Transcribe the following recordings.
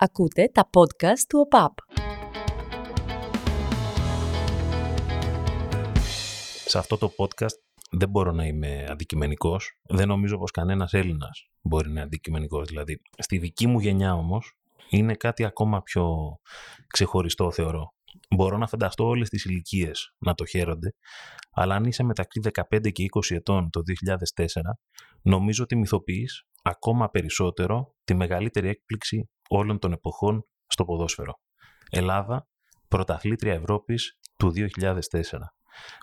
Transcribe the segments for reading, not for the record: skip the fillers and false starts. Ακούτε τα podcast του ΟΠΑΠ. Σε αυτό το podcast δεν μπορώ να είμαι αντικειμενικός. Δεν νομίζω πως κανένας Έλληνας μπορεί να είναι αντικειμενικός. Δηλαδή, στη δική μου γενιά όμως, είναι κάτι ακόμα πιο ξεχωριστό, θεωρώ. Μπορώ να φανταστώ όλες τις ηλικίες να το χαίρονται, αλλά αν είσαι μεταξύ 15 και 20 ετών το 2004, νομίζω ότι μυθοποιείς ακόμα περισσότερο τη μεγαλύτερη έκπληξη όλων των εποχών στο ποδόσφαιρο. Ελλάδα, πρωταθλήτρια Ευρώπης του 2004.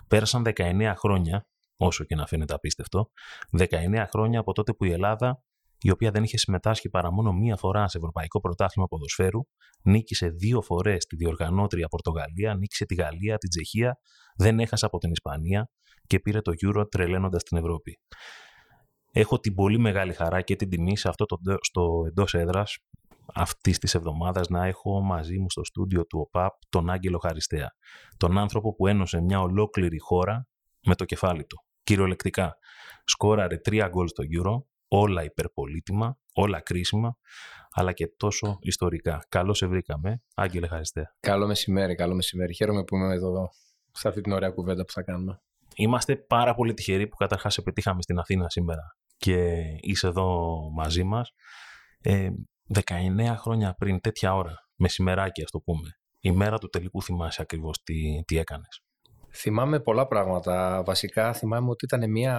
Πέρασαν 19 χρόνια, όσο και να φαίνεται απίστευτο, 19 χρόνια από τότε που η Ελλάδα, η οποία δεν είχε συμμετάσχει παρά μόνο μία φορά σε Ευρωπαϊκό Πρωτάθλημα Ποδοσφαίρου, νίκησε 2 φορές τη διοργανώτρια Πορτογαλία, νίκησε τη Γαλλία, την Τσεχία, δεν έχασε από την Ισπανία και πήρε το Euro τρελαίνοντας την Ευρώπη. Έχω την πολύ μεγάλη χαρά και την τιμή σε αυτό στο εντός έδρας αυτής της εβδομάδας να έχω μαζί μου στο στούντιο του ΟΠΑΠ τον Άγγελο Χαριστέα, τον άνθρωπο που ένωσε μια ολόκληρη χώρα με το κεφάλι του. Κυριολεκτικά, σκόραρε 3 γκολ στο Euro, όλα υπερπολίτημα, όλα κρίσιμα, αλλά και τόσο ιστορικά. Καλώς σε βρήκαμε, Άγγελε Χαριστέα. Καλό μεσημέρι, καλό μεσημέρι. Χαίρομαι που είμαι εδώ, σε αυτή την ωραία κουβέντα που θα κάνουμε. Είμαστε πάρα πολύ τυχεροί που καταρχάς σε πετύχαμε στην Αθήνα σήμερα και είσαι εδώ μαζί μας. 19 χρόνια πριν, τέτοια ώρα, μεσημεράκι ας το πούμε, η μέρα του τελικού, θυμάσαι ακριβώς τι έκανες? Θυμάμαι πολλά πράγματα. Βασικά θυμάμαι ότι ήταν μια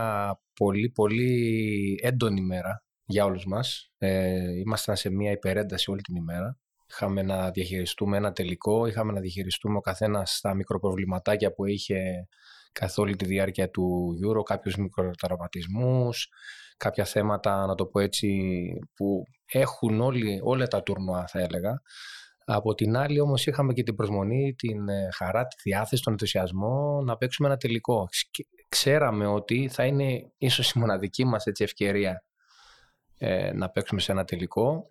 πολύ πολύ έντονη μέρα για όλους μας. Ήμασταν σε μια υπερένταση όλη την ημέρα. Είχαμε να διαχειριστούμε ένα τελικό, είχαμε να διαχειριστούμε ο καθένας τα μικροπροβληματάκια που είχε καθ' όλη τη διάρκεια του Euro, κάποιους μικροτραυματισμούς, κάποια θέματα, να το πω έτσι, που έχουν όλα τα τουρνουά θα έλεγα. Από την άλλη όμως είχαμε και την προσμονή, την χαρά, τη διάθεση, τον ενθουσιασμό να παίξουμε ένα τελικό. Ξέραμε ότι θα είναι ίσως η μοναδική μας έτσι, ευκαιρία να παίξουμε σε ένα τελικό.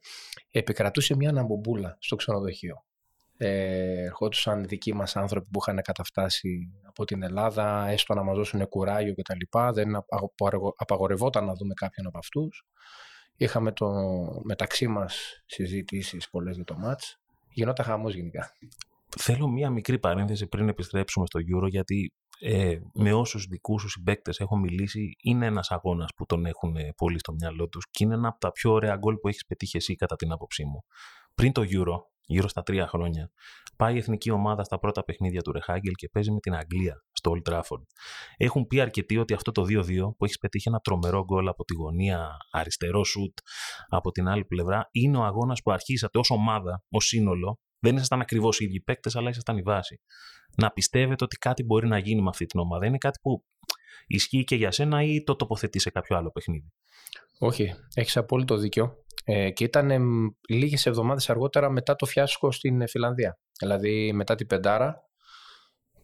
Επικρατούσε μια αναμπομπούλα στο ξενοδοχείο. Ερχόντουσαν δικοί μας άνθρωποι που είχαν καταφτάσει από την Ελλάδα, έστω να μας δώσουν κουράγιο κτλ. Δεν απαγορευόταν να δούμε κάποιον από αυτούς. Είχαμε μεταξύ μας συζητήσεις πολλές για το μάτς. Γινόταν χαμός γενικά. Θέλω μία μικρή παρένθεση πριν επιστρέψουμε στο Euro, γιατί με όσους δικούς σου συμπαίκτες έχω μιλήσει, είναι ένας αγώνας που τον έχουν πολύ στο μυαλό τους και είναι ένα από τα πιο ωραία γκολ που έχεις πετύχει εσύ, κατά την άποψή μου. Πριν το Euro, γύρω στα 3 χρόνια, πάει η εθνική ομάδα στα πρώτα παιχνίδια του Ρεχάγκελ και παίζει με την Αγγλία στο Old Trafford. Έχουν πει αρκετοί ότι αυτό το 2-2 που έχεις πετύχει, ένα τρομερό γκολ από τη γωνία, αριστερό σουτ από την άλλη πλευρά, είναι ο αγώνας που αρχίσατε ως ομάδα, ως σύνολο. Δεν ήσασταν ακριβώς οι ίδιοι παίκτες, αλλά ήσασταν η βάση. Να πιστεύετε ότι κάτι μπορεί να γίνει με αυτή την ομάδα. Είναι κάτι που ισχύει και για σένα ή το τοποθετεί σε κάποιο άλλο παιχνίδι? Όχι, έχεις απόλυτο δίκιο. Και ήταν λίγες εβδομάδες αργότερα μετά το φιάσκο στην Φιλανδία. Δηλαδή μετά την πεντάρα,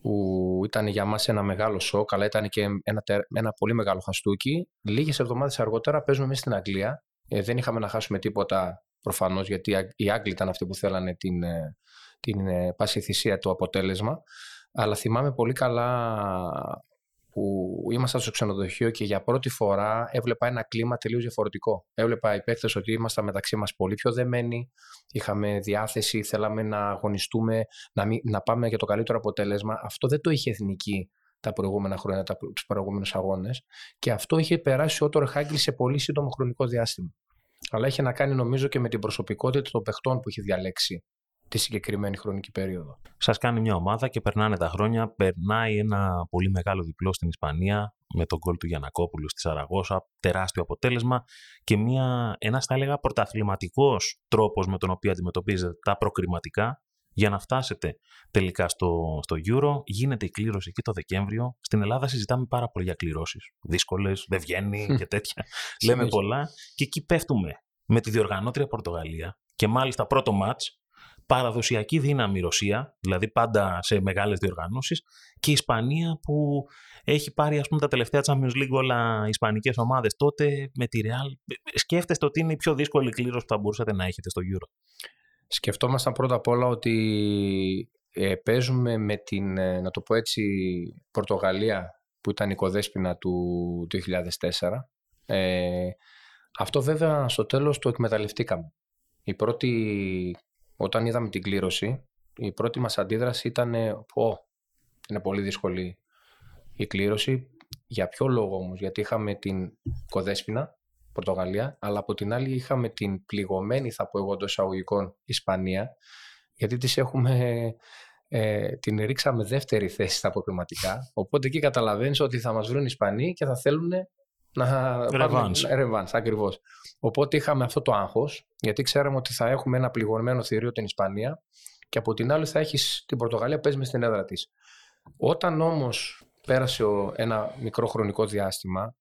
που ήταν για μας ένα μεγάλο σοκ, αλλά ήταν και ένα πολύ μεγάλο χαστούκι. Λίγες εβδομάδες αργότερα παίζουμε εμείς στην Αγγλία. Δεν είχαμε να χάσουμε τίποτα προφανώς, γιατί οι Άγγλοι ήταν αυτοί που θέλανε την πάση θυσία το αποτέλεσμα. Αλλά θυμάμαι πολύ καλά που ήμασταν στο ξενοδοχείο και για πρώτη φορά έβλεπα ένα κλίμα τελείως διαφορετικό. Έβλεπα οι παίκτες ότι ήμασταν μεταξύ μας πολύ πιο δεμένοι, είχαμε διάθεση, θέλαμε να αγωνιστούμε, να πάμε για το καλύτερο αποτέλεσμα. Αυτό δεν το είχε εθνική τα προηγούμενα χρόνια, τους προηγούμενους αγώνες, και αυτό είχε περάσει ο Ρεχάγκελ σε πολύ σύντομο χρονικό διάστημα. Αλλά είχε να κάνει νομίζω και με την προσωπικότητα των παιχτών που είχε διαλέξει τη συγκεκριμένη χρονική περίοδο. Σας κάνει μια ομάδα και περνάνε τα χρόνια. Περνάει ένα πολύ μεγάλο διπλό στην Ισπανία με τον γκολ του Γιαννακόπουλου στη Σαραγώσα, τεράστιο αποτέλεσμα και ένας θα έλεγα πρωταθληματικός τρόπος με τον οποίο αντιμετωπίζετε τα προκριματικά για να φτάσετε τελικά στο Euro. Γίνεται η κλήρωση εκεί το Δεκέμβριο. Στην Ελλάδα συζητάμε πάρα πολύ για κληρώσεις. Δύσκολες, δεν βγαίνει και τέτοια. Λέμε πολλά και εκεί πέφτουμε με τη διοργανώτρια Πορτογαλία και μάλιστα πρώτο μάτς. Παραδοσιακή δύναμη Ρωσία, δηλαδή πάντα σε μεγάλες διοργανώσεις, και η Ισπανία που έχει πάρει ας πούμε τα τελευταία Champions League όλα ισπανικές ομάδες τότε με τη Real. Σκέφτεστε ότι είναι η πιο δύσκολη κλήρωση που θα μπορούσατε να έχετε στο Euro? Σκεφτόμασταν πρώτα απ' όλα ότι παίζουμε με την, να το πω έτσι, Πορτογαλία που ήταν οικοδέσποινα του 2004. Αυτό βέβαια στο τέλος το εκμεταλλευτήκαμε. Η πρώτη Όταν είδαμε την κλήρωση, η πρώτη μας αντίδραση ήταν είναι πολύ δύσκολη η κλήρωση. Για ποιο λόγο όμως? Γιατί είχαμε την Κοδέσποινα, Πορτογαλία, αλλά από την άλλη είχαμε την πληγωμένη, θα πω εγώ εντός εισαγωγικών, Ισπανία, γιατί τις έχουμε... την ρίξαμε δεύτερη θέση στα αποκριματικά. Οπότε εκεί καταλαβαίνεις ότι θα μας βρουν οι Ισπανοί και θα θέλουν να ρεβάνς, ακριβώς. Οπότε είχαμε αυτό το άγχος, γιατί ξέραμε ότι θα έχουμε ένα πληγωμένο θηρίο την Ισπανία και από την άλλη θα έχεις την Πορτογαλία, παίζει μες στην έδρα της. Όταν όμως πέρασε ένα μικρό χρονικό διάστημα,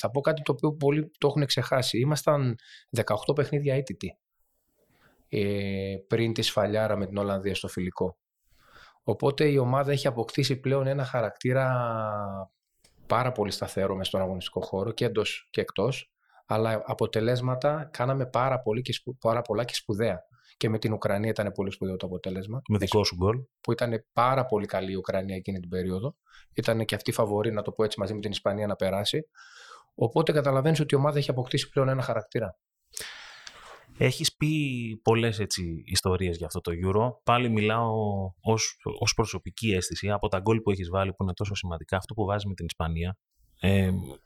θα πω κάτι το οποίο πολλοί το έχουν ξεχάσει. Ήμασταν 18 παιχνίδια αίτητοι πριν τη σφαλιάρα με την Ολλανδία στο φιλικό. Οπότε η ομάδα έχει αποκτήσει πλέον ένα χαρακτήρα πάρα πολύ σταθερό μες στον αγωνιστικό χώρο και εντός και εκτός, αλλά αποτελέσματα κάναμε πάρα πολλά και σπουδαία. Και με την Ουκρανία ήταν πολύ σπουδαίο το αποτέλεσμα. Με δικό σου γκολ. Που ήταν πάρα πολύ καλή η Ουκρανία εκείνη την περίοδο. Ήταν και αυτή η φαβορή, να το πω έτσι, μαζί με την Ισπανία να περάσει. Οπότε καταλαβαίνεις ότι η ομάδα έχει αποκτήσει πλέον ένα χαρακτήρα. Έχεις πει πολλές ιστορίες για αυτό το Euro. Πάλι μιλάω ως προσωπική αίσθηση από τα γκολ που έχεις βάλει που είναι τόσο σημαντικά. Αυτό που βάζεις με την Ισπανία,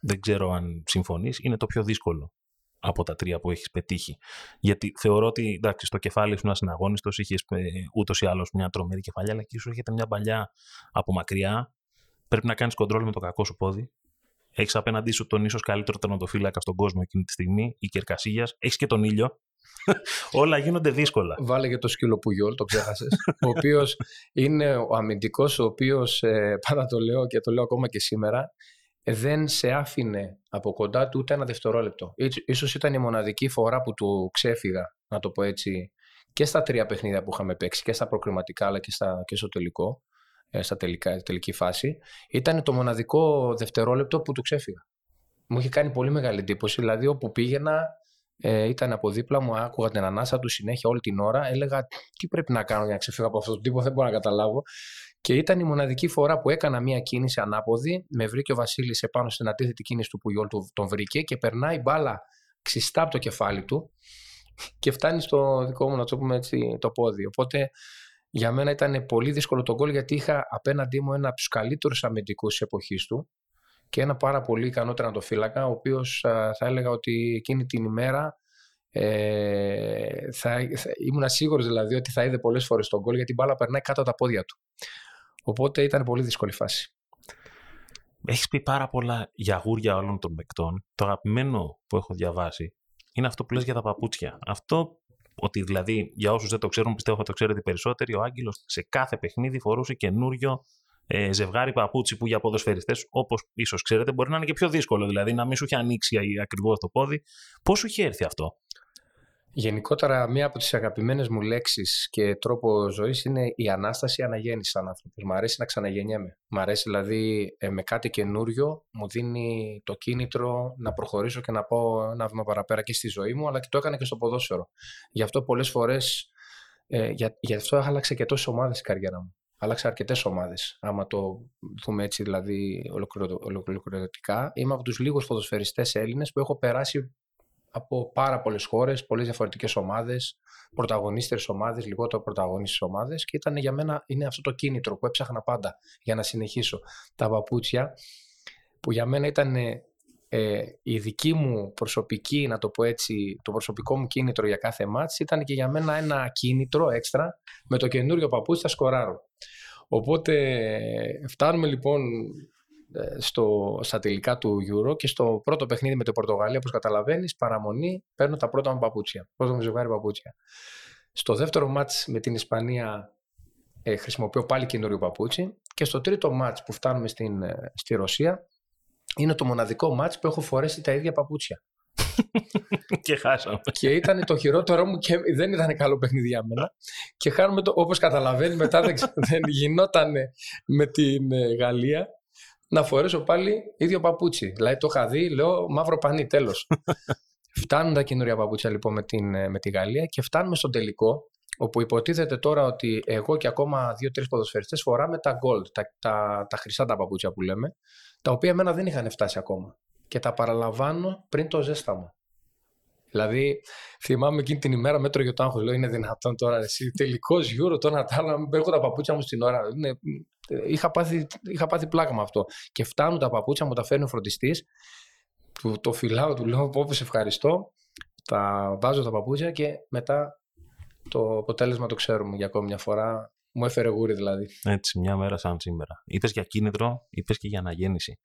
δεν ξέρω αν συμφωνείς, είναι το πιο δύσκολο από τα τρία που έχεις πετύχει. Γιατί θεωρώ ότι εντάξει, στο κεφάλι σου να συναγώνιστος, είχες ούτως ή άλλως μια τρομερή κεφαλιά, αλλά και σου έρχεται μια παλιά από μακριά. Πρέπει να κάνεις κοντρόλ με το κακό σου πόδι. Έχεις απέναντί σου τον ίσως καλύτερο τερματοφύλακα στον κόσμο εκείνη τη στιγμή, η Κερκασίγια. Έχεις και τον ήλιο. Όλα γίνονται δύσκολα. Βάλε και το σκύλο Πουγιόλ, το ξέχασες. Ο οποίος είναι ο αμυντικός, ο οποίος πάντα το λέω και το λέω ακόμα και σήμερα, δεν σε άφηνε από κοντά του ούτε ένα δευτερόλεπτο. Ίσως ήταν η μοναδική φορά που του ξέφυγα, να το πω έτσι, και στα τρία παιχνίδια που είχαμε παίξει, και στα προκριματικά αλλά και στο τελικό, τελική φάση. Ήταν το μοναδικό δευτερόλεπτο που του ξέφυγα. Μου είχε κάνει πολύ μεγάλη εντύπωση, δηλαδή όπου πήγαινα. Ήταν από δίπλα μου, άκουγα την ανάσα του συνέχεια όλη την ώρα. Έλεγα τι πρέπει να κάνω για να ξεφύγω από αυτόν τον τύπο, δεν μπορώ να καταλάβω. Και ήταν η μοναδική φορά που έκανα μια κίνηση ανάποδη. Με βρήκε ο Βασίλης επάνω στην αντίθετη κίνηση του Πουγιόλ, τον βρήκε και περνάει μπάλα ξιστά από το κεφάλι του και φτάνει στο δικό μου, να το πούμε έτσι, το πόδι. Οπότε για μένα ήταν πολύ δύσκολο το γκολ, γιατί είχα απέναντί μου ένα από τους καλύτερους αμυντικούς της εποχής του. Και ένα πάρα πολύ ικανό τερματοφύλακα, ο οποίος θα έλεγα ότι εκείνη την ημέρα ήμουν σίγουρος δηλαδή ότι θα είδε πολλές φορές τον γκολ, γιατί η μπάλα περνάει κάτω από τα πόδια του. Οπότε ήταν πολύ δύσκολη φάση. Έχεις πει πάρα πολλά για αγούρια όλων των παικτών. Το αγαπημένο που έχω διαβάσει είναι αυτό που λες για τα παπούτσια. Αυτό ότι δηλαδή, για όσους δεν το ξέρουν, πιστεύω θα το ξέρετε περισσότεροι, ο Άγγελος σε κάθε παιχνίδι φορούσε καινούριο ζευγάρι παπούτσι, που για ποδοσφαιριστές, όπως ίσως ξέρετε, μπορεί να είναι και πιο δύσκολο, δηλαδή να μην σου είχε ανοίξει ακριβώς το πόδι. Πώς σου είχε έρθει αυτό? Γενικότερα, μία από τις αγαπημένες μου λέξεις και τρόπο ζωής είναι η ανάσταση αναγέννηση σαν άνθρωπος. Μ' αρέσει να ξαναγεννιέμαι. Μ' αρέσει δηλαδή με κάτι καινούριο, μου δίνει το κίνητρο να προχωρήσω και να πάω ένα βήμα παραπέρα και στη ζωή μου, αλλά και το έκανα και στο ποδόσφαιρο. Γι' αυτό πολλές φορές, γι' αυτό άλλαξε και τόσες ομάδες η καριέρα μου. Άλλαξα αρκετές ομάδες. Άμα το δούμε έτσι, δηλαδή ολοκληρωτικά, είμαι από τους λίγους ποδοσφαιριστές Έλληνες που έχω περάσει από πάρα πολλές χώρες, πολλές διαφορετικές ομάδες, πρωταγωνίστρες ομάδες, λιγότερο πρωταγωνίστρες ομάδες, και ήταν για μένα είναι αυτό το κίνητρο που έψαχνα πάντα για να συνεχίσω. Τα παπούτσια, που για μένα ήταν η δική μου προσωπική, να το πω έτσι, το προσωπικό μου κίνητρο για κάθε μάτς, ήταν και για μένα ένα κίνητρο έξτρα, με το καινούριο παπούτσι θα σκοράρω. Οπότε φτάνουμε λοιπόν στα τελικά του Euro και στο πρώτο παιχνίδι με την Πορτογαλία, όπως καταλαβαίνεις, παραμονή, παίρνω τα πρώτα μου παπούτσια, πρώτα μου ζευγάρι παπούτσια. Στο δεύτερο μάτς με την Ισπανία χρησιμοποιώ πάλι καινούριο παπούτσι, και στο τρίτο μάτς που φτάνουμε στη Ρωσία, είναι το μοναδικό μάτς που έχω φορέσει τα ίδια παπούτσια. Και χάσαμε. Και ήταν το χειρότερό μου και δεν ήταν καλό παιχνίδι για μένα. Και χάνουμε το, όπως καταλαβαίνει, μετά δεν γινόταν με την Γαλλία να φορέσω πάλι ίδιο παπούτσι. Δηλαδή το είχα δει, λέω μαύρο πανί, τέλος. Φτάνουν τα καινούρια παπούτσια λοιπόν με τη Γαλλία και φτάνουμε στον τελικό, όπου υποτίθεται τώρα ότι εγώ και ακόμα 2-3 ποδοσφαιριστές φοράμε τα gold, τα χρυσά τα παπούτσια που λέμε, τα οποία εμένα δεν είχαν φτάσει ακόμα. Και τα παραλαμβάνω πριν το ζέσταμα. Δηλαδή, θυμάμαι εκείνη την ημέρα μέτρο για το άγχος. Λέω: είναι δυνατόν τώρα εσύ, τελικός Euro, τώρα να μην παίρνω τα παπούτσια μου στην ώρα. Είχα πάθει πλάκα με αυτό. Και φτάνουν τα παπούτσια μου, τα φέρνει ο φροντιστής, το φυλάω, του λέω: όπως ευχαριστώ. Τα βάζω τα παπούτσια και μετά το αποτέλεσμα το ξέρουμε για ακόμη μια φορά. Μου έφερε γούρι δηλαδή. Έτσι, μια μέρα σαν σήμερα. Είπες για κίνητρο, είπες και για αναγέννηση.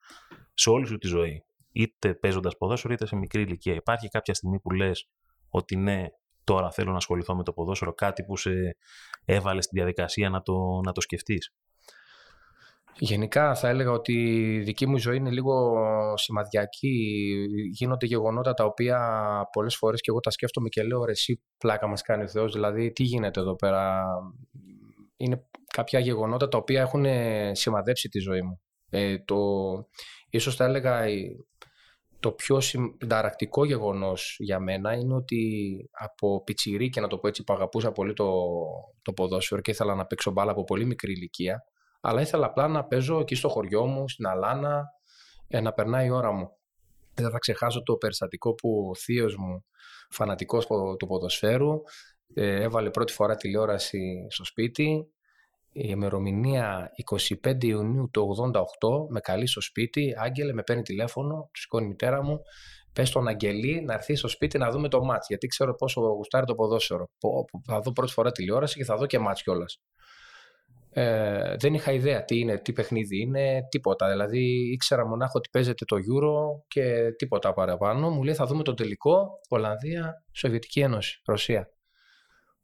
Σε όλη σου τη ζωή, είτε παίζοντας ποδόσφαιρο είτε σε μικρή ηλικία, υπάρχει κάποια στιγμή που λες ότι ναι, τώρα θέλω να ασχοληθώ με το ποδόσφαιρο, κάτι που σε έβαλε στη διαδικασία να το σκεφτείς? Γενικά θα έλεγα ότι η δική μου ζωή είναι λίγο σημαδιακή. Γίνονται γεγονότα τα οποία πολλές φορές και εγώ τα σκέφτομαι και λέω: ρε, εσύ πλάκα μας κάνει ο Θεός, δηλαδή τι γίνεται εδώ πέρα. Είναι κάποια γεγονότα τα οποία έχουν σημαδέψει τη ζωή μου. Ίσως θα έλεγα το πιο συνταρακτικό γεγονός για μένα είναι ότι από πιτσιρίκι, και να το πω έτσι, που αγαπούσα πολύ το ποδόσφαιρο και ήθελα να παίξω μπάλα από πολύ μικρή ηλικία, αλλά ήθελα απλά να παίζω εκεί στο χωριό μου, στην Αλάνα, να περνάει η ώρα μου. Δεν θα ξεχάσω το περιστατικό που ο θείος μου, φανατικός του ποδοσφαίρου, έβαλε πρώτη φορά τηλεόραση στο σπίτι. Η ημερομηνία 25 Ιουνίου του 88 με καλεί στο σπίτι. Άγγελε, με παίρνει τηλέφωνο, του σηκώνει η μητέρα μου. Πες στον Αγγελή να έρθει στο σπίτι να δούμε το μάτς. Γιατί ξέρω πόσο γουστάρει το ποδόσφαιρο. Θα δω πρώτη φορά τηλεόραση και θα δω και μάτς κιόλας. Δεν είχα ιδέα τι είναι, τι παιχνίδι είναι, τίποτα. Δηλαδή ήξερα μονάχα ότι παίζεται το Euro και τίποτα παραπάνω. Μου λέει: θα δούμε το τελικό Ολλανδία, Σοβιετική Ένωση, Ρωσία.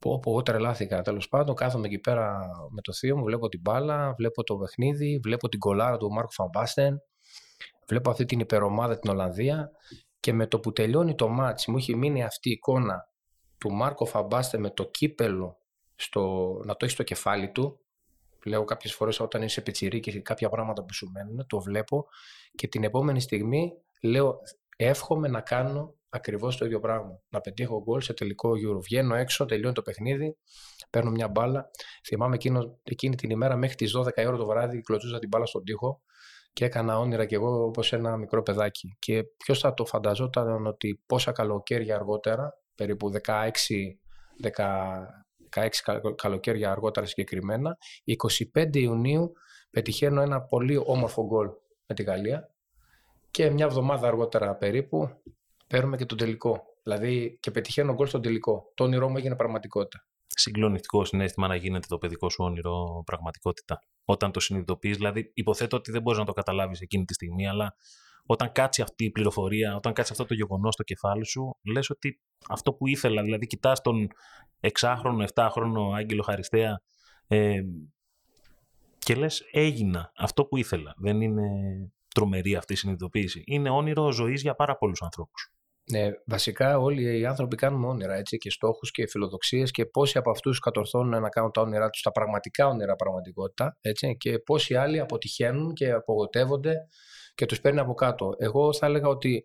Όπου εγώ τρελάθηκα, τέλος πάντων, κάθομαι εκεί πέρα με το θείο μου, βλέπω την μπάλα, βλέπω το παιχνίδι, βλέπω την κολάρα του Μάρκο Φαμπάστεν, βλέπω αυτή την υπερομάδα την Ολλανδία, και με το που τελειώνει το μάτς μου έχει μείνει αυτή η εικόνα του Μάρκο Φαμπάστεν με το κύπελο να το έχει στο κεφάλι του. Λέω κάποιες φορές όταν είσαι πιτσιρίκι και κάποια πράγματα που σου μένουν, το βλέπω και την επόμενη στιγμή λέω: εύχομαι να κάνω ακριβώς το ίδιο πράγμα. Να πετύχω γκολ σε τελικό Euro. Βγαίνω έξω, τελειώνει το παιχνίδι, παίρνω μια μπάλα. Θυμάμαι εκείνη την ημέρα μέχρι τις 12 η ώρα το βράδυ κλωτσούσα την μπάλα στον τοίχο και έκανα όνειρα κι εγώ όπως ένα μικρό παιδάκι. Και ποιος θα το φανταζόταν ότι πόσα καλοκαίρια αργότερα, περίπου 16 καλοκαίρια αργότερα συγκεκριμένα, 25 Ιουνίου πετυχαίνω ένα πολύ όμορφο γκολ με τη Γαλλία. Και μια εβδομάδα αργότερα περίπου παίρνουμε και τον τελικό. Δηλαδή και πετυχαίνω γκολ στον τελικό. Το όνειρό μου έγινε πραγματικότητα. Συγκλονιστικό συνέστημα να γίνεται το παιδικό σου όνειρο πραγματικότητα. Όταν το συνειδητοποιείς, δηλαδή υποθέτω ότι δεν μπορείς να το καταλάβεις εκείνη τη στιγμή, αλλά όταν κάτσει αυτή η πληροφορία, όταν κάτσει αυτό το γεγονός στο κεφάλι σου, λες ότι αυτό που ήθελα, δηλαδή κοιτάς τον 6χρονο, 7χρονο Άγγελο Χαριστέα και λες: έγινα αυτό που ήθελα. Δεν είναι τρομερή αυτή η συνειδητοποίηση? Είναι όνειρο ζωής για πάρα πολλούς ανθρώπους. Ναι, βασικά όλοι οι άνθρωποι κάνουμε όνειρα, έτσι, και στόχους και φιλοδοξίες, και πόσοι από αυτούς κατορθώνουν να κάνουν τα όνειρά τους, τα πραγματικά όνειρα, πραγματικότητα, έτσι, και πόσοι άλλοι αποτυχαίνουν και απογοητεύονται και τους παίρνει από κάτω. Εγώ θα έλεγα ότι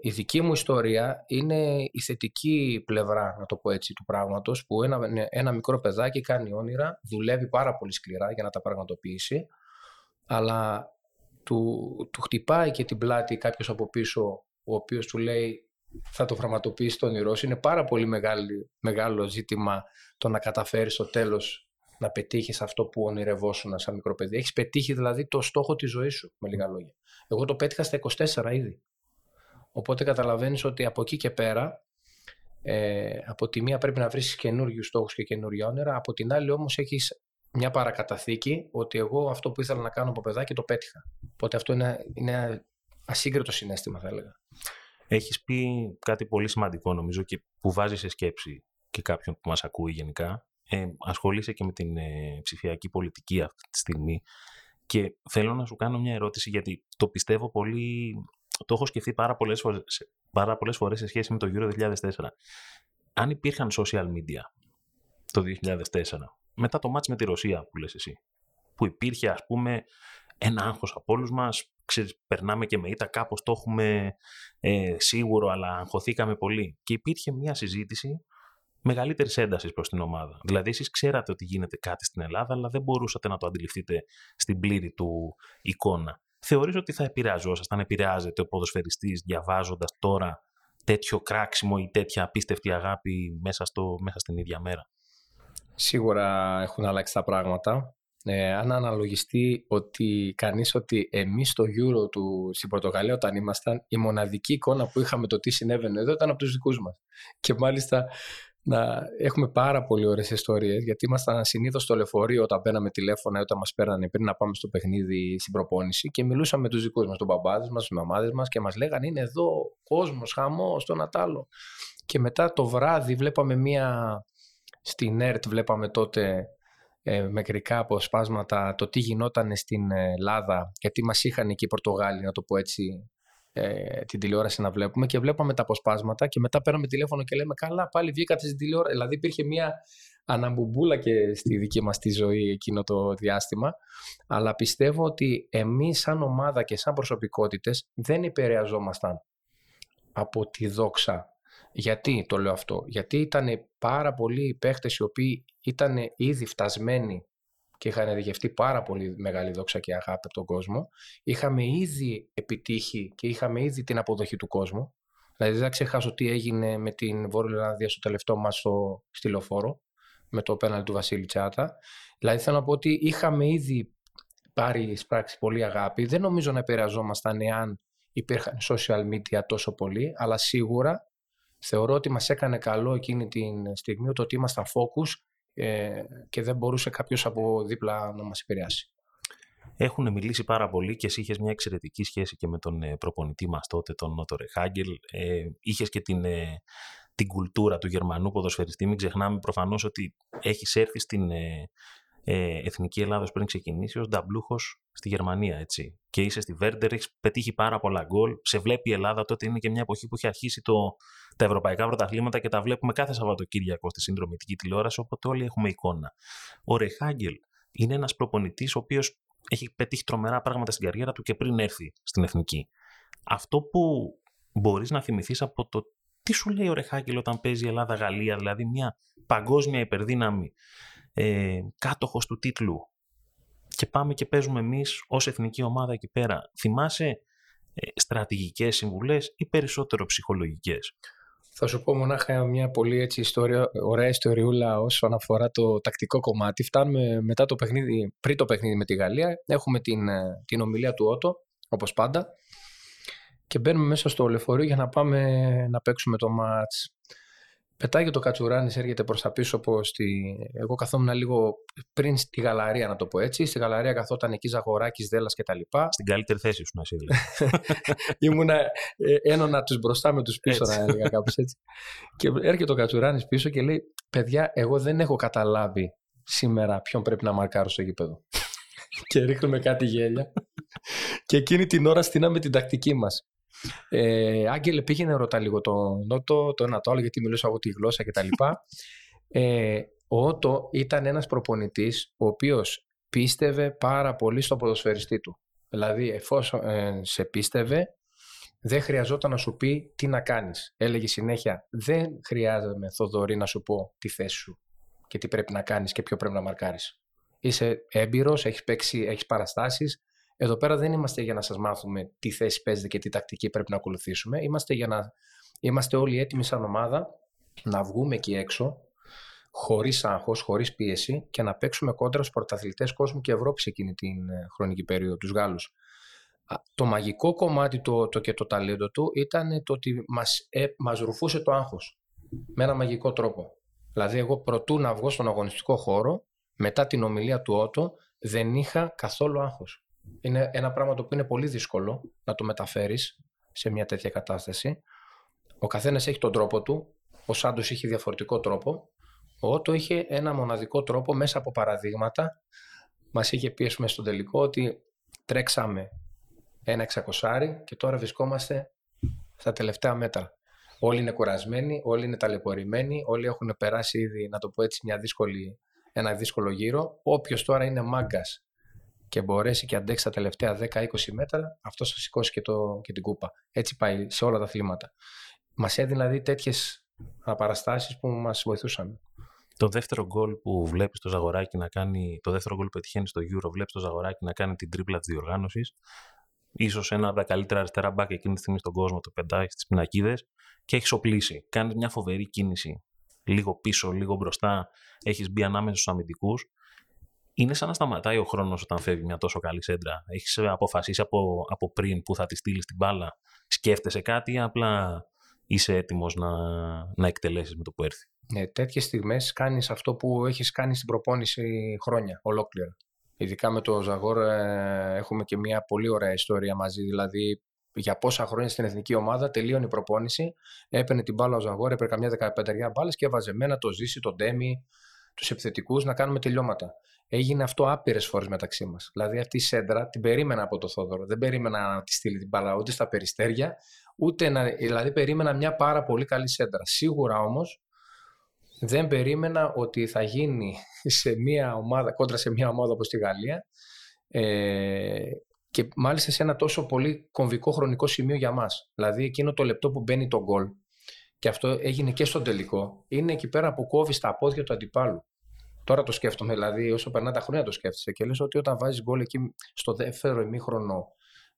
η δική μου ιστορία είναι η θετική πλευρά, να το πω έτσι, του πράγματος, που ένα μικρό παιδάκι κάνει όνειρα, δουλεύει πάρα πολύ σκληρά για να τα πραγματοποιήσει, αλλά του χτυπάει και την πλάτη κάποιος από πίσω, ο οποίος του λέει: θα το πραγματοποιήσει το όνειρό σου. Είναι πάρα πολύ μεγάλο ζήτημα το να καταφέρεις στο τέλος να πετύχεις αυτό που ονειρευόσουν σαν μικρό παιδί. Έχεις πετύχει δηλαδή το στόχο της ζωής σου, με λίγα λόγια. Εγώ το πέτυχα στα 24 ήδη. Οπότε καταλαβαίνεις ότι από εκεί και πέρα, από τη μία πρέπει να βρεις καινούριους στόχους και καινούρια όνειρα, από την άλλη όμως έχεις μια παρακαταθήκη ότι εγώ αυτό που ήθελα να κάνω από παιδάκι το πέτυχα. Οπότε αυτό είναι ένα ασύγκριτο συνέστημα, θα έλεγα. Έχεις πει κάτι πολύ σημαντικό, νομίζω, και που βάζει σε σκέψη και κάποιον που μας ακούει γενικά. Ασχολείσαι και με την ψηφιακή πολιτική αυτή τη στιγμή. Και θέλω να σου κάνω μια ερώτηση, γιατί το πιστεύω πολύ. Το έχω σκεφτεί πάρα πολλές φορές σε σχέση με το Euro 2004. Αν υπήρχαν social media το 2004, μετά το μάτς με τη Ρωσία που λες εσύ, που υπήρχε, ας πούμε, ένα άγχος από όλους μας, ξέρεις, περνάμε και με ήττα, κάπως το έχουμε σίγουρο, αλλά αγχωθήκαμε πολύ. Και υπήρχε μια συζήτηση μεγαλύτερης έντασης προς την ομάδα. Δηλαδή, εσείς ξέρατε ότι γίνεται κάτι στην Ελλάδα, αλλά δεν μπορούσατε να το αντιληφθείτε στην πλήρη του εικόνα. Θεωρείς ότι θα επηρεαζόσασταν, επηρεάζεται ο ποδοσφαιριστής διαβάζοντας τώρα τέτοιο κράξιμο ή τέτοια απίστευτη αγάπη μέσα στην ίδια μέρα. Σίγουρα έχουν αλλάξει τα πράγματα. Αν αναλογιστεί ότι εμείς στο Euro στην Πορτογαλία όταν ήμασταν, η μοναδική εικόνα που είχαμε το τι συνέβαινε εδώ ήταν από τους δικούς μας. Και μάλιστα να έχουμε πάρα πολύ ωραίες ιστορίες, γιατί ήμασταν συνήθως στο λεωφορείο όταν παίρναμε τηλέφωνα ή όταν μας παίρνανε πριν να πάμε στο παιχνίδι στην προπόνηση και μιλούσαμε με τους δικούς μας, τον μπαμπάδες μας, τους μαμάδες μας και μας λέγανε είναι εδώ κόσμος, χαμός, το Νατάλο. Και μετά το βράδυ βλέπαμε στην ΕΡΤ βλέπαμε τότε μεκρικά αποσπάσματα το τι γινόταν στην Ελλάδα, γιατί μας είχαν εκεί οι Πορτογάλοι, να το πω έτσι, την τηλεόραση να βλέπουμε, και βλέπαμε τα αποσπάσματα και μετά παίρναμε τηλέφωνο και λέμε καλά πάλι βγήκατε στην τηλεόραση. Δηλαδή υπήρχε μια αναμπουμπούλα και στη δική μας τη ζωή εκείνο το διάστημα, αλλά πιστεύω ότι εμείς σαν ομάδα και σαν προσωπικότητες δεν επηρεαζόμασταν από τη δόξα. Γιατί το λέω αυτό? Γιατί ήταν πάρα πολλοί παίχτες οι οποίοι ήταν ήδη φτασμένοι και είχαν ειδικευτεί πάρα πολύ μεγάλη δόξα και αγάπη από τον κόσμο. Είχαμε ήδη επιτύχει και είχαμε ήδη την αποδοχή του κόσμου. Δηλαδή δεν θα ξεχάσω τι έγινε με την Βόρεια Ολλανδία στο τελευταίο μας στη Λεωφόρο, με το πέναλτι του Βασίλη Τσάτα. Δηλαδή θέλω να πω ότι είχαμε ήδη πάρει σπράξει πολύ αγάπη. Δεν νομίζω να επηρεαζόμασταν εάν υπήρχαν social media τόσο πολύ, αλλά σίγουρα θεωρώ ότι μας έκανε καλό εκείνη την στιγμή το ότι ήμασταν focus και δεν μπορούσε κάποιος από δίπλα να μας επηρεάσει. Έχουν μιλήσει πάρα πολύ και εσύ είχες μια εξαιρετική σχέση και με τον προπονητή μας τότε, τον Ρεχάγκελ. Είχες και την κουλτούρα του Γερμανού ποδοσφαιριστή. Μην ξεχνάμε προφανώς ότι έχεις έρθει στην Εθνική Ελλάδος πριν ξεκινήσει ως νταμπλούχος στη Γερμανία, έτσι. Και είσαι στη Βέρντερ, έχεις πετύχει πάρα πολλά γκολ. Σε βλέπει η Ελλάδα, τότε είναι και μια εποχή που έχει αρχίσει τα ευρωπαϊκά πρωταθλήματα και τα βλέπουμε κάθε Σαββατοκύριακο στη συνδρομητική τηλεόραση, οπότε όλοι έχουμε εικόνα. Ο Ρεχάγκελ είναι ένας προπονητής ο οποίος έχει πετύχει τρομερά πράγματα στην καριέρα του και πριν έρθει στην Εθνική. Αυτό που μπορείς να θυμηθείς από το τι σου λέει ο Ρεχάγκελ όταν παίζει Ελλάδα-Γαλλία, δηλαδή μια παγκόσμια υπερδύναμη, κάτοχος του τίτλου, και πάμε και παίζουμε εμείς ως εθνική ομάδα εκεί πέρα. Θυμάσαι στρατηγικές συμβουλές ή περισσότερο ψυχολογικές? Θα σου πω μονάχα μια πολύ έτσι ιστορία, ωραία ιστοριούλα όσον αφορά το τακτικό κομμάτι. Φτάνουμε μετά το παιχνίδι, πριν το παιχνίδι με τη Γαλλία, έχουμε την ομιλία του Ότο, όπως πάντα, και μπαίνουμε μέσα στο λεωφορείο για να πάμε να παίξουμε το μάτς. Πετάει και το Κατσουράνης, έρχεται προς τα πίσω. Εγώ καθόμουν λίγο πριν στη γαλαρία, να το πω έτσι. Στη γαλαρία καθόταν εκεί Ζαγοράκης, Δέλας κτλ. Στην καλύτερη θέση σου να είσαι. Ήμουνα ένωνα τους μπροστά με τους πίσω, να έλεγα κάπως έτσι. Και έρχεται ο Κατσουράνης πίσω και λέει: παιδιά, εγώ δεν έχω καταλάβει σήμερα ποιον πρέπει να μαρκάρω στο γήπεδο. Και ρίχνουμε κάτι γέλια. Και εκείνη την ώρα στείναμε την τακτική μας. Άγγελε, πήγαινε, ρωτά λίγο τον Νότο, το ένα το άλλο, γιατί μιλούσα εγώ τη γλώσσα κτλ. Ο Ότο ήταν ένας προπονητής ο οποίος πίστευε πάρα πολύ στον ποδοσφαιριστή του. Δηλαδή εφόσον σε πίστευε, δεν χρειαζόταν να σου πει τι να κάνεις. Έλεγε συνέχεια: δεν χρειάζομαι, Θοδωρή, να σου πω τη θέση σου και τι πρέπει να κάνεις και ποιο πρέπει να μαρκάρεις. Είσαι έμπειρος, έχεις παίξει, έχεις παραστάσεις. Εδώ πέρα δεν είμαστε για να σας μάθουμε τι θέση παίζετε και τι τακτική πρέπει να ακολουθήσουμε. Είμαστε για να είμαστε όλοι έτοιμοι σαν ομάδα να βγούμε εκεί έξω, χωρίς άγχος, χωρίς πίεση, και να παίξουμε κόντρα στους πρωταθλητές κόσμου και Ευρώπης εκείνη την χρονική περίοδο, τους Γάλλους. Το μαγικό κομμάτι και το ταλέντο του ήταν το ότι μας ρουφούσε το άγχος με ένα μαγικό τρόπο. Δηλαδή εγώ προτού να βγω στον αγωνιστικό χώρο, μετά την ομιλία του Ότο, δεν είχα καθόλου άγχος. Είναι ένα πράγμα το οποίο είναι πολύ δύσκολο να το μεταφέρεις σε μια τέτοια κατάσταση. Ο καθένας έχει τον τρόπο του. Ο Σάντος είχε διαφορετικό τρόπο. Ο Ότο είχε ένα μοναδικό τρόπο, μέσα από παραδείγματα. Μας είχε πει στον τελικό ότι τρέξαμε 1.600 και τώρα βρισκόμαστε στα τελευταία μέτρα. Όλοι είναι κουρασμένοι, όλοι είναι ταλαιπωρημένοι, όλοι έχουν περάσει ήδη, να το πω έτσι, ένα δύσκολο γύρο. Όποιος τώρα είναι μάγκας και μπορέσει και αντέξει τα τελευταία 10-20 μέτρα, αυτός θα σηκώσει και την κούπα. Έτσι πάει σε όλα τα αθλήματα. Μας έδινε δηλαδή τέτοιες παραστάσεις που μας βοηθούσαν. Το δεύτερο γκολ που βλέπεις το Ζαγοράκι να κάνει, το δεύτερο γκολ που πετυχαίνει στο Euro, βλέπεις το Ζαγοράκι να κάνει την τρίπλα της διοργάνωσης. ίσως ένα από τα καλύτερα αριστερά μπακ εκείνη τη στιγμή στον κόσμο, το πετάει στις πινακίδες και έχεις οπλίσει. Κάνεις μια φοβερή κίνηση, λίγο πίσω, λίγο μπροστά, έχεις μπει ανάμεσα στους αμυντικούς. Είναι σαν να σταματάει ο χρόνος όταν φεύγει μια τόσο καλή σέντρα. Έχεις αποφασίσει από πριν που θα τη στείλεις την μπάλα. Σκέφτεσαι κάτι, απλά είσαι έτοιμος να εκτελέσεις με το που έρθει. Ναι, τέτοιες στιγμές κάνεις αυτό που έχεις κάνει στην προπόνηση χρόνια ολόκληρα. Ειδικά με το Ζαγόρ έχουμε και μια πολύ ωραία ιστορία μαζί. Δηλαδή, για πόσα χρόνια στην εθνική ομάδα τελείωνε η προπόνηση, έπαιρνε την μπάλα ο Ζαγόρ, έπαιρνε καμιά 15 μπάλες και έβαζε εμένα, το Ζήση, τον Ντέμι, τους επιθετικούς να κάνουμε τελειώματα. Έγινε αυτό άπειρες φορές μεταξύ μας. Δηλαδή, αυτή η σέντρα την περίμενα από το Θόδωρο. Δεν περίμενα να τη στείλει την μπάλα ούτε στα περιστέρια, ούτε να. Δηλαδή, περίμενα μια πάρα πολύ καλή σέντρα. Σίγουρα όμως. Δεν περίμενα ότι θα γίνει σε μια ομάδα, κόντρα σε μια ομάδα όπως τη Γαλλία και μάλιστα σε ένα τόσο πολύ κομβικό χρονικό σημείο για μας. Δηλαδή εκείνο το λεπτό που μπαίνει το γκολ και αυτό έγινε και στον τελικό, είναι εκεί πέρα που κόβει τα πόδια του αντιπάλου. Τώρα το σκέφτομαι, δηλαδή όσο περνά τα χρόνια το σκέφτεσαι και λες ότι όταν βάζεις γκολ εκεί στο δεύτερο ημίχρονο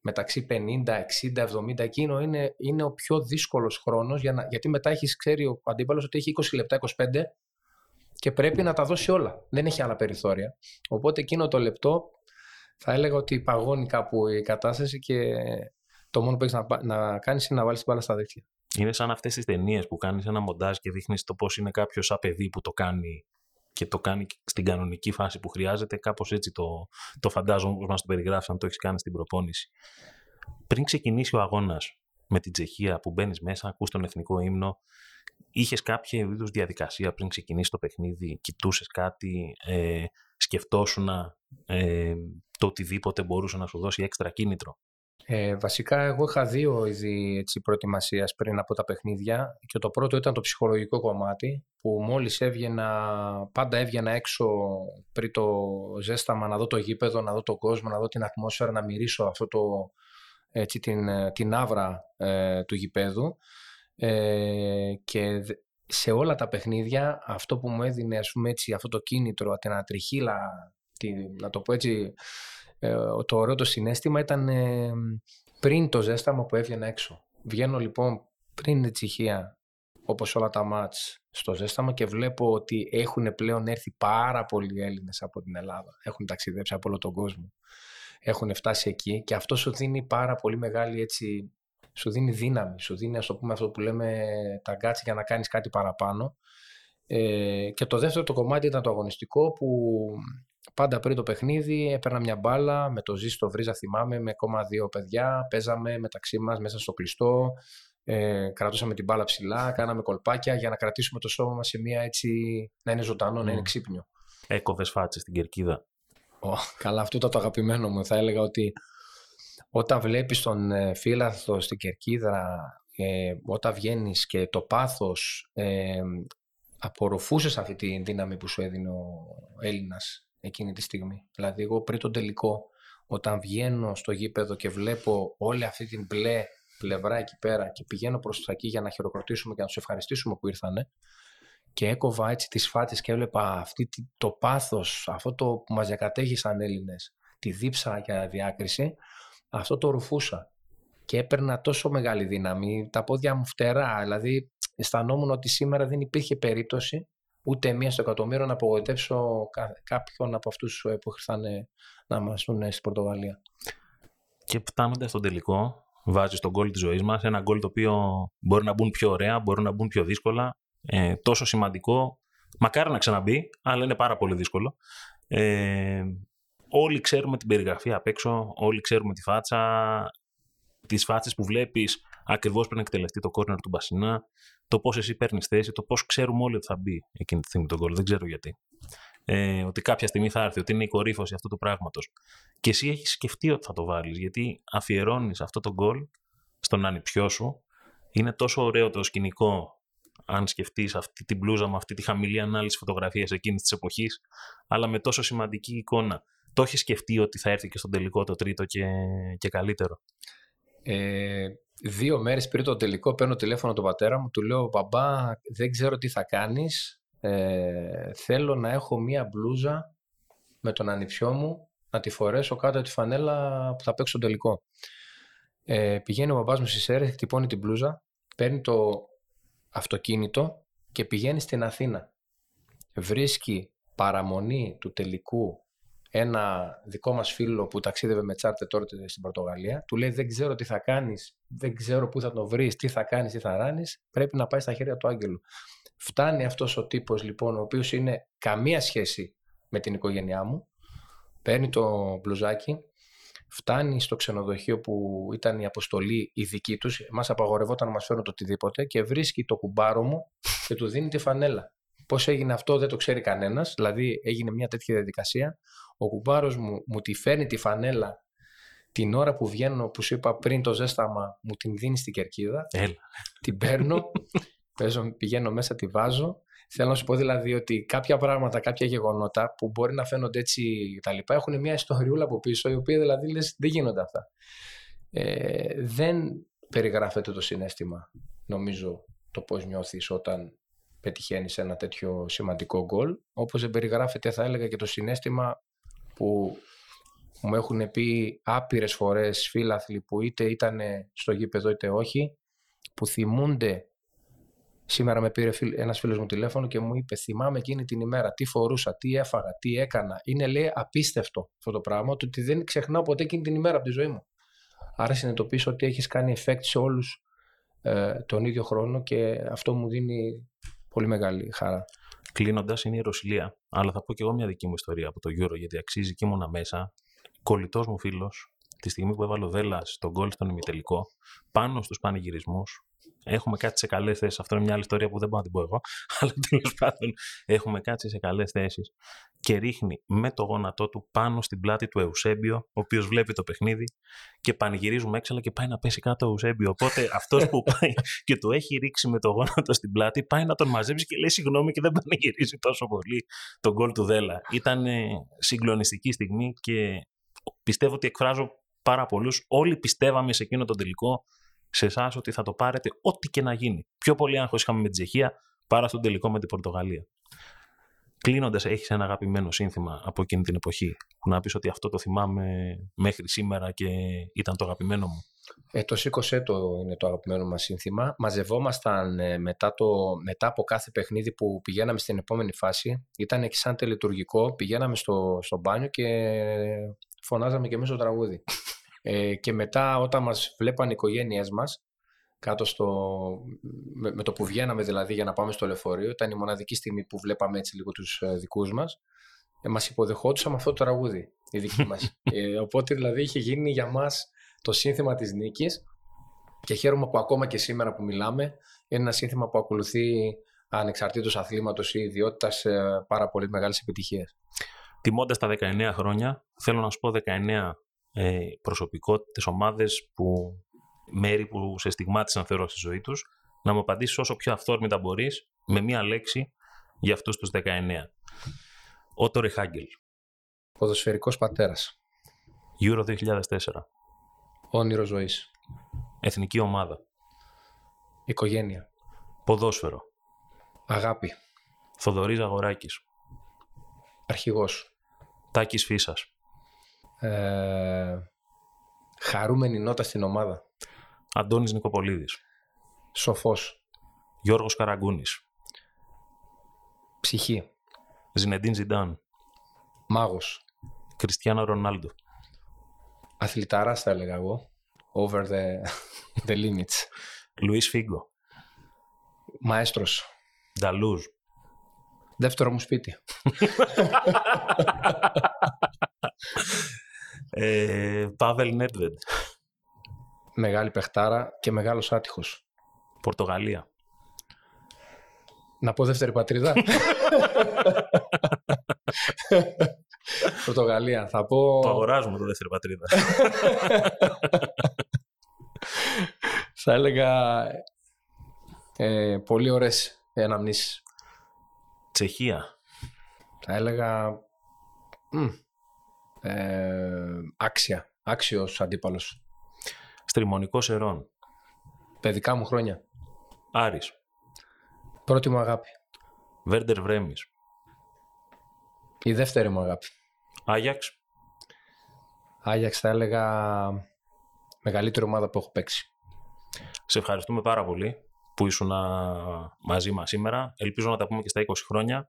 μεταξύ 50, 60, 70, εκείνο είναι ο πιο δύσκολος χρόνος γιατί μετά έχεις, ξέρει ο αντίπαλος ότι έχει 20 λεπτά, 25 και πρέπει να τα δώσει όλα. Δεν έχει άλλα περιθώρια. Οπότε εκείνο το λεπτό θα έλεγα ότι παγώνει κάπου η κατάσταση και το μόνο που έχεις να κάνεις είναι να βάλεις την μπάλα στα δίχτυα. Είναι σαν αυτές τις ταινίες που κάνεις ένα μοντάζ και δείχνεις το πώς είναι κάποιος σαν παιδί που το κάνει και το κάνει στην κανονική φάση που χρειάζεται, κάπως έτσι το φαντάζομαι όπως μας το περιγράφει, αν το έχεις κάνει στην προπόνηση. Πριν ξεκινήσει ο αγώνας με την Τσεχία που μπαίνεις μέσα, ακούς τον εθνικό ύμνο, είχες κάποια είδους διαδικασία πριν ξεκινήσει το παιχνίδι, κοιτούσες κάτι, σκεφτόσουν το οτιδήποτε μπορούσε να σου δώσει έξτρα κίνητρο? Βασικά εγώ είχα δύο είδη προετοιμασίας πριν από τα παιχνίδια και το πρώτο ήταν το ψυχολογικό κομμάτι που μόλις πάντα έβγαινα έξω πριν το ζέσταμα να δω το γήπεδο, να δω τον κόσμο, να δω την ατμόσφαιρα, να μυρίσω αυτό την άβρα του γηπέδου και σε όλα τα παιχνίδια αυτό που μου έδινε ας πούμε, έτσι, αυτό το κίνητρο, την ατριχίλα, να το πω έτσι, το ωραίο το συναίσθημα ήταν πριν το ζέσταμα που έβγαινα έξω. Βγαίνω λοιπόν πριν την Τσεχία, όπως όλα τα μάτς, στο ζέσταμα και βλέπω ότι έχουν πλέον έρθει πάρα πολλοί Έλληνες από την Ελλάδα. Έχουν ταξιδέψει από όλο τον κόσμο. Έχουν φτάσει εκεί και αυτό σου δίνει πάρα πολύ μεγάλη έτσι, σου δίνει δύναμη, σου δίνει ας το πούμε αυτό που λέμε τα γκάτσα για να κάνεις κάτι παραπάνω. Και το δεύτερο το κομμάτι ήταν το αγωνιστικό που πάντα πριν το παιχνίδι έπαιρνα μια μπάλα με το Ζήση, το Βρίζα, θυμάμαι, με ακόμα δύο παιδιά. Παίζαμε μεταξύ μας μέσα στο κλειστό, κρατούσαμε την μπάλα ψηλά, κάναμε κολπάκια για να κρατήσουμε το σώμα μας σε μια έτσι, να είναι ζωντανό, να είναι ξύπνιο. Έκοβες φάτσες στην κερκίδα? Καλά, αυτό ήταν το αγαπημένο μου. Θα έλεγα ότι όταν βλέπεις τον φύλαθλο στην κερκίδα, όταν βγαίνεις και το πάθος, απορροφούσες αυτή τη δύναμη που σου έδινε ο Έλληνας εκείνη τη στιγμή. Δηλαδή, εγώ πριν τον τελικό, όταν βγαίνω στο γήπεδο και βλέπω όλη αυτή την μπλε πλευρά εκεί πέρα και πηγαίνω προς τα εκεί για να χειροκροτήσουμε και να τους ευχαριστήσουμε που ήρθανε και έκοβα έτσι τις φάτες και έβλεπα αυτή το πάθος, αυτό το που μας διακατέχει σαν Έλληνες, τη δίψα για διάκριση, αυτό το ρουφούσα και έπαιρνα τόσο μεγάλη δύναμη, τα πόδια μου φτερά, δηλαδή αισθανόμουν ότι σήμερα δεν υπήρχε περίπτωση ούτε μία στο εκατομμύριο να απογοητεύσω κάποιον από αυτούς που ήρθαν να μας δουν στην Πορτογαλία. Και φτάνοντας στον τελικό, βάζεις τον γκολ της ζωής μας, ένα γκολ το οποίο μπορεί να μπουν πιο ωραία, μπορεί να μπουν πιο δύσκολα, τόσο σημαντικό, μακάρι να ξαναμπεί, αλλά είναι πάρα πολύ δύσκολο. Όλοι ξέρουμε την περιγραφή απ' έξω, όλοι ξέρουμε τη φάτσα, τις φάτσες που βλέπεις ακριβώς πριν εκτελεστεί το κόρνερ του Μπασινά, το πώς εσύ παίρνεις θέση, το πώς ξέρουμε όλοι ότι θα μπει εκείνη τη στιγμή τον γκολ. Δεν ξέρω γιατί. Ότι κάποια στιγμή θα έρθει, ότι είναι η κορύφωση αυτού του πράγματος. Και εσύ έχεις σκεφτεί ότι θα το βάλεις, γιατί αφιερώνεις αυτό το γκολ στον ανιψιό σου. Είναι τόσο ωραίο το σκηνικό, αν σκεφτείς αυτή την μπλούζα με αυτή τη χαμηλή ανάλυση φωτογραφίας εκείνης της εποχής, αλλά με τόσο σημαντική εικόνα. Το έχεις σκεφτεί ότι θα έρθει και στον τελικό το τρίτο και καλύτερο? Δύο μέρες πριν το τελικό παίρνω τηλέφωνο τον πατέρα μου, του λέω «Μπαμπά, δεν ξέρω τι θα κάνεις, θέλω να έχω μία μπλούζα με τον ανιψιό μου, να τη φορέσω κάτω τη φανέλα που θα παίξω το τελικό». Πηγαίνει ο μπαμπάς μου στις Σέρρες, χτυπώνει την μπλούζα, παίρνει το αυτοκίνητο και πηγαίνει στην Αθήνα. Βρίσκει παραμονή του τελικού ένα δικό μας φίλο που ταξίδευε με τσάρτερ τώρα στην Πορτογαλία. Του λέει: δεν ξέρω τι θα κάνεις, δεν ξέρω πού θα τον βρεις, τι θα κάνεις, τι θα ράνεις. Πρέπει να πάει στα χέρια του Άγγελου. Φτάνει αυτός ο τύπος, λοιπόν, ο οποίος είναι καμία σχέση με την οικογένειά μου. Παίρνει το μπλουζάκι, φτάνει στο ξενοδοχείο που ήταν η αποστολή η δική τους. Μας απαγορευόταν να μας φέρουν το οτιδήποτε και βρίσκει το κουμπάρο μου και του δίνει τη φανέλα. Πώς έγινε αυτό δεν το ξέρει κανένας, δηλαδή έγινε μια τέτοια διαδικασία. Ο κουμπάρος μου μου τη φέρνει τη φανέλα την ώρα που βγαίνω, που σου είπα πριν το ζέσταμα, μου την δίνει στην Κερκίδα. Έλα. Την παίρνω, πηγαίνω μέσα, τη βάζω. Θέλω να σου πω δηλαδή ότι κάποια πράγματα, κάποια γεγονότα που μπορεί να φαίνονται έτσι τα λοιπά, έχουν μια ιστοριούλα από πίσω, η οποία δηλαδή λες, δεν γίνονται αυτά. Δεν περιγράφεται το συναίσθημα, νομίζω, το πώς νιώθεις όταν πετυχαίνεις ένα τέτοιο σημαντικό γκολ. Όπως δεν περιγράφεται, θα έλεγα, και το συναίσθημα που μου έχουν πει άπειρες φορές φίλαθλοι που είτε ήταν στο γήπεδο είτε όχι, που θυμούνται. Σήμερα με πήρε ένας φίλος μου τηλέφωνο και μου είπε: θυμάμαι εκείνη την ημέρα, τι φορούσα, τι έφαγα, τι έκανα. Είναι, λέει, απίστευτο αυτό το πράγμα, το ότι δεν ξεχνάω ποτέ εκείνη την ημέρα από τη ζωή μου. Άρα συνειδητοποιήσω ότι έχεις κάνει effect σε όλους τον ίδιο χρόνο και αυτό μου δίνει πολύ μεγάλη χαρά. Κλείνοντας, είναι η Ρωσιλία, αλλά θα πω και εγώ μια δική μου ιστορία από το Euro, γιατί αξίζει και ήμουνα μέσα. Κολλητός μου φίλος, τη στιγμή που έβαλε ο Δέλας τον γκολ στον ημιτελικό, πάνω στους πανηγυρισμούς. Έχουμε κάτσει σε καλές θέσεις. Αυτό είναι μια άλλη ιστορία που δεν μπορώ να την πω εγώ. Αλλά τέλος πάντων, έχουμε κάτσει σε καλές θέσεις. Και ρίχνει με το γόνατό του πάνω στην πλάτη του Εουσέμπιο, ο οποίος βλέπει το παιχνίδι. Και πανηγυρίζουμε έξαλλα και πάει να πέσει κάτω ο Εουσέμπιο. Οπότε αυτός που πάει και του έχει ρίξει με το γόνατο στην πλάτη, πάει να τον μαζέψει και λέει συγγνώμη και δεν πανηγυρίζει τόσο πολύ τον γκολ του Δέλα. Ήταν συγκλονιστική στιγμή και πιστεύω ότι εκφράζω πάρα πολλούς. Όλοι πιστεύαμε σε εκείνο τον τελικό. Σε εσάς ότι θα το πάρετε ό,τι και να γίνει. Πιο πολύ άγχος είχαμε με την Τσεχία παρά στον τελικό με την Πορτογαλία. Κλείνοντας, έχεις ένα αγαπημένο σύνθημα από εκείνη την εποχή που να πεις ότι αυτό το θυμάμαι μέχρι σήμερα και ήταν το αγαπημένο μου? Το σήκωσέ το είναι το αγαπημένο μας σύνθημα. Μαζευόμασταν μετά από κάθε παιχνίδι που πηγαίναμε στην επόμενη φάση. Ήταν και σαν τελετουργικό. Πηγαίναμε στο μπάνιο και φωνάζαμε και εμείς το τραγούδι. Και μετά όταν μας βλέπαν οι οικογένειές μας, κάτω με το που βγαίναμε δηλαδή για να πάμε στο λεωφορείο, ήταν η μοναδική στιγμή που βλέπαμε έτσι λίγο τους δικούς μας, μας υποδεχόντουσαν με αυτό το τραγούδι οι δικοί μας. Οπότε δηλαδή είχε γίνει για μας το σύνθημα της νίκης και χαίρομαι που ακόμα και σήμερα που μιλάμε είναι ένα σύνθημα που ακολουθεί ανεξαρτήτως αθλήματος ή ιδιότητας πάρα πολύ μεγάλες επιτυχίες. Τιμώντας τα 19 χρόνια, θέλω να σου πω 19 προσωπικότητες, ομάδες, μέρη που σε στιγμάτισαν θεωρώ στη ζωή τους, να μου απαντήσεις όσο πιο αυθόρμητα μπορείς με μία λέξη για αυτούς τους 19. Ότο Ρεχάγκελ. Ποδοσφαιρικός πατέρας. Euro 2004. Όνειρο ζωής. Εθνική ομάδα. Οικογένεια. Ποδόσφαιρο. Αγάπη. Θοδωρής Αγοράκης. Αρχηγός. Τάκης Φύσας. Χαρούμενη νότα στην ομάδα. Αντώνης Νικοπολίδης. Σοφός. Γιώργος Καραγκούνης. Ψυχή. Ζινεντίν Ζιντάν. Μάγος. Κριστιάνο Ρονάλντο. Αθληταράς θα έλεγα εγώ. Over the limits. Λουίς Φίγκο. Μαέστρος. Νταλούζ. Δεύτερο μου σπίτι. Πάβελ Νεντβεντ. Μεγάλη παιχτάρα και μεγάλος άτυχος. Πορτογαλία. Να πω δεύτερη πατρίδα. Πορτογαλία θα πω. Το αγοράζουμε το δεύτερη πατρίδα. Θα έλεγα πολύ ωραίες αναμνήσεις. Τσεχία. Θα έλεγα άξιος αντίπαλος. Στριμονικός Ερών. Παιδικά μου χρόνια. Άρης. Πρώτη μου αγάπη. Βέρντερ Βρέμης. Η δεύτερη μου αγάπη. Άγιαξ. Άγιαξ θα έλεγα μεγαλύτερη ομάδα που έχω παίξει. Σε ευχαριστούμε πάρα πολύ που ήσουν μαζί μας σήμερα. Ελπίζω να τα πούμε και στα 20 χρόνια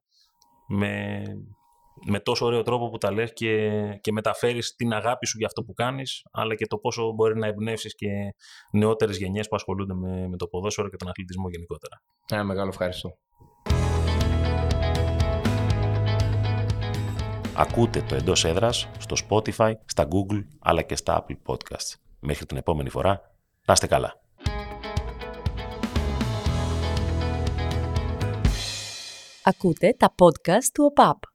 με τόσο ωραίο τρόπο που τα λες και μεταφέρεις την αγάπη σου για αυτό που κάνεις, αλλά και το πόσο μπορεί να εμπνεύσεις και νεότερες γενιές που ασχολούνται με το ποδόσφαιρο και τον αθλητισμό γενικότερα. Ένα μεγάλο ευχαριστώ. Ακούτε το Εντός Έδρας στο Spotify, στα Google, αλλά και στα Apple Podcasts. Μέχρι την επόμενη φορά, να είστε καλά. Ακούτε τα podcast του ΟΠΑΠ.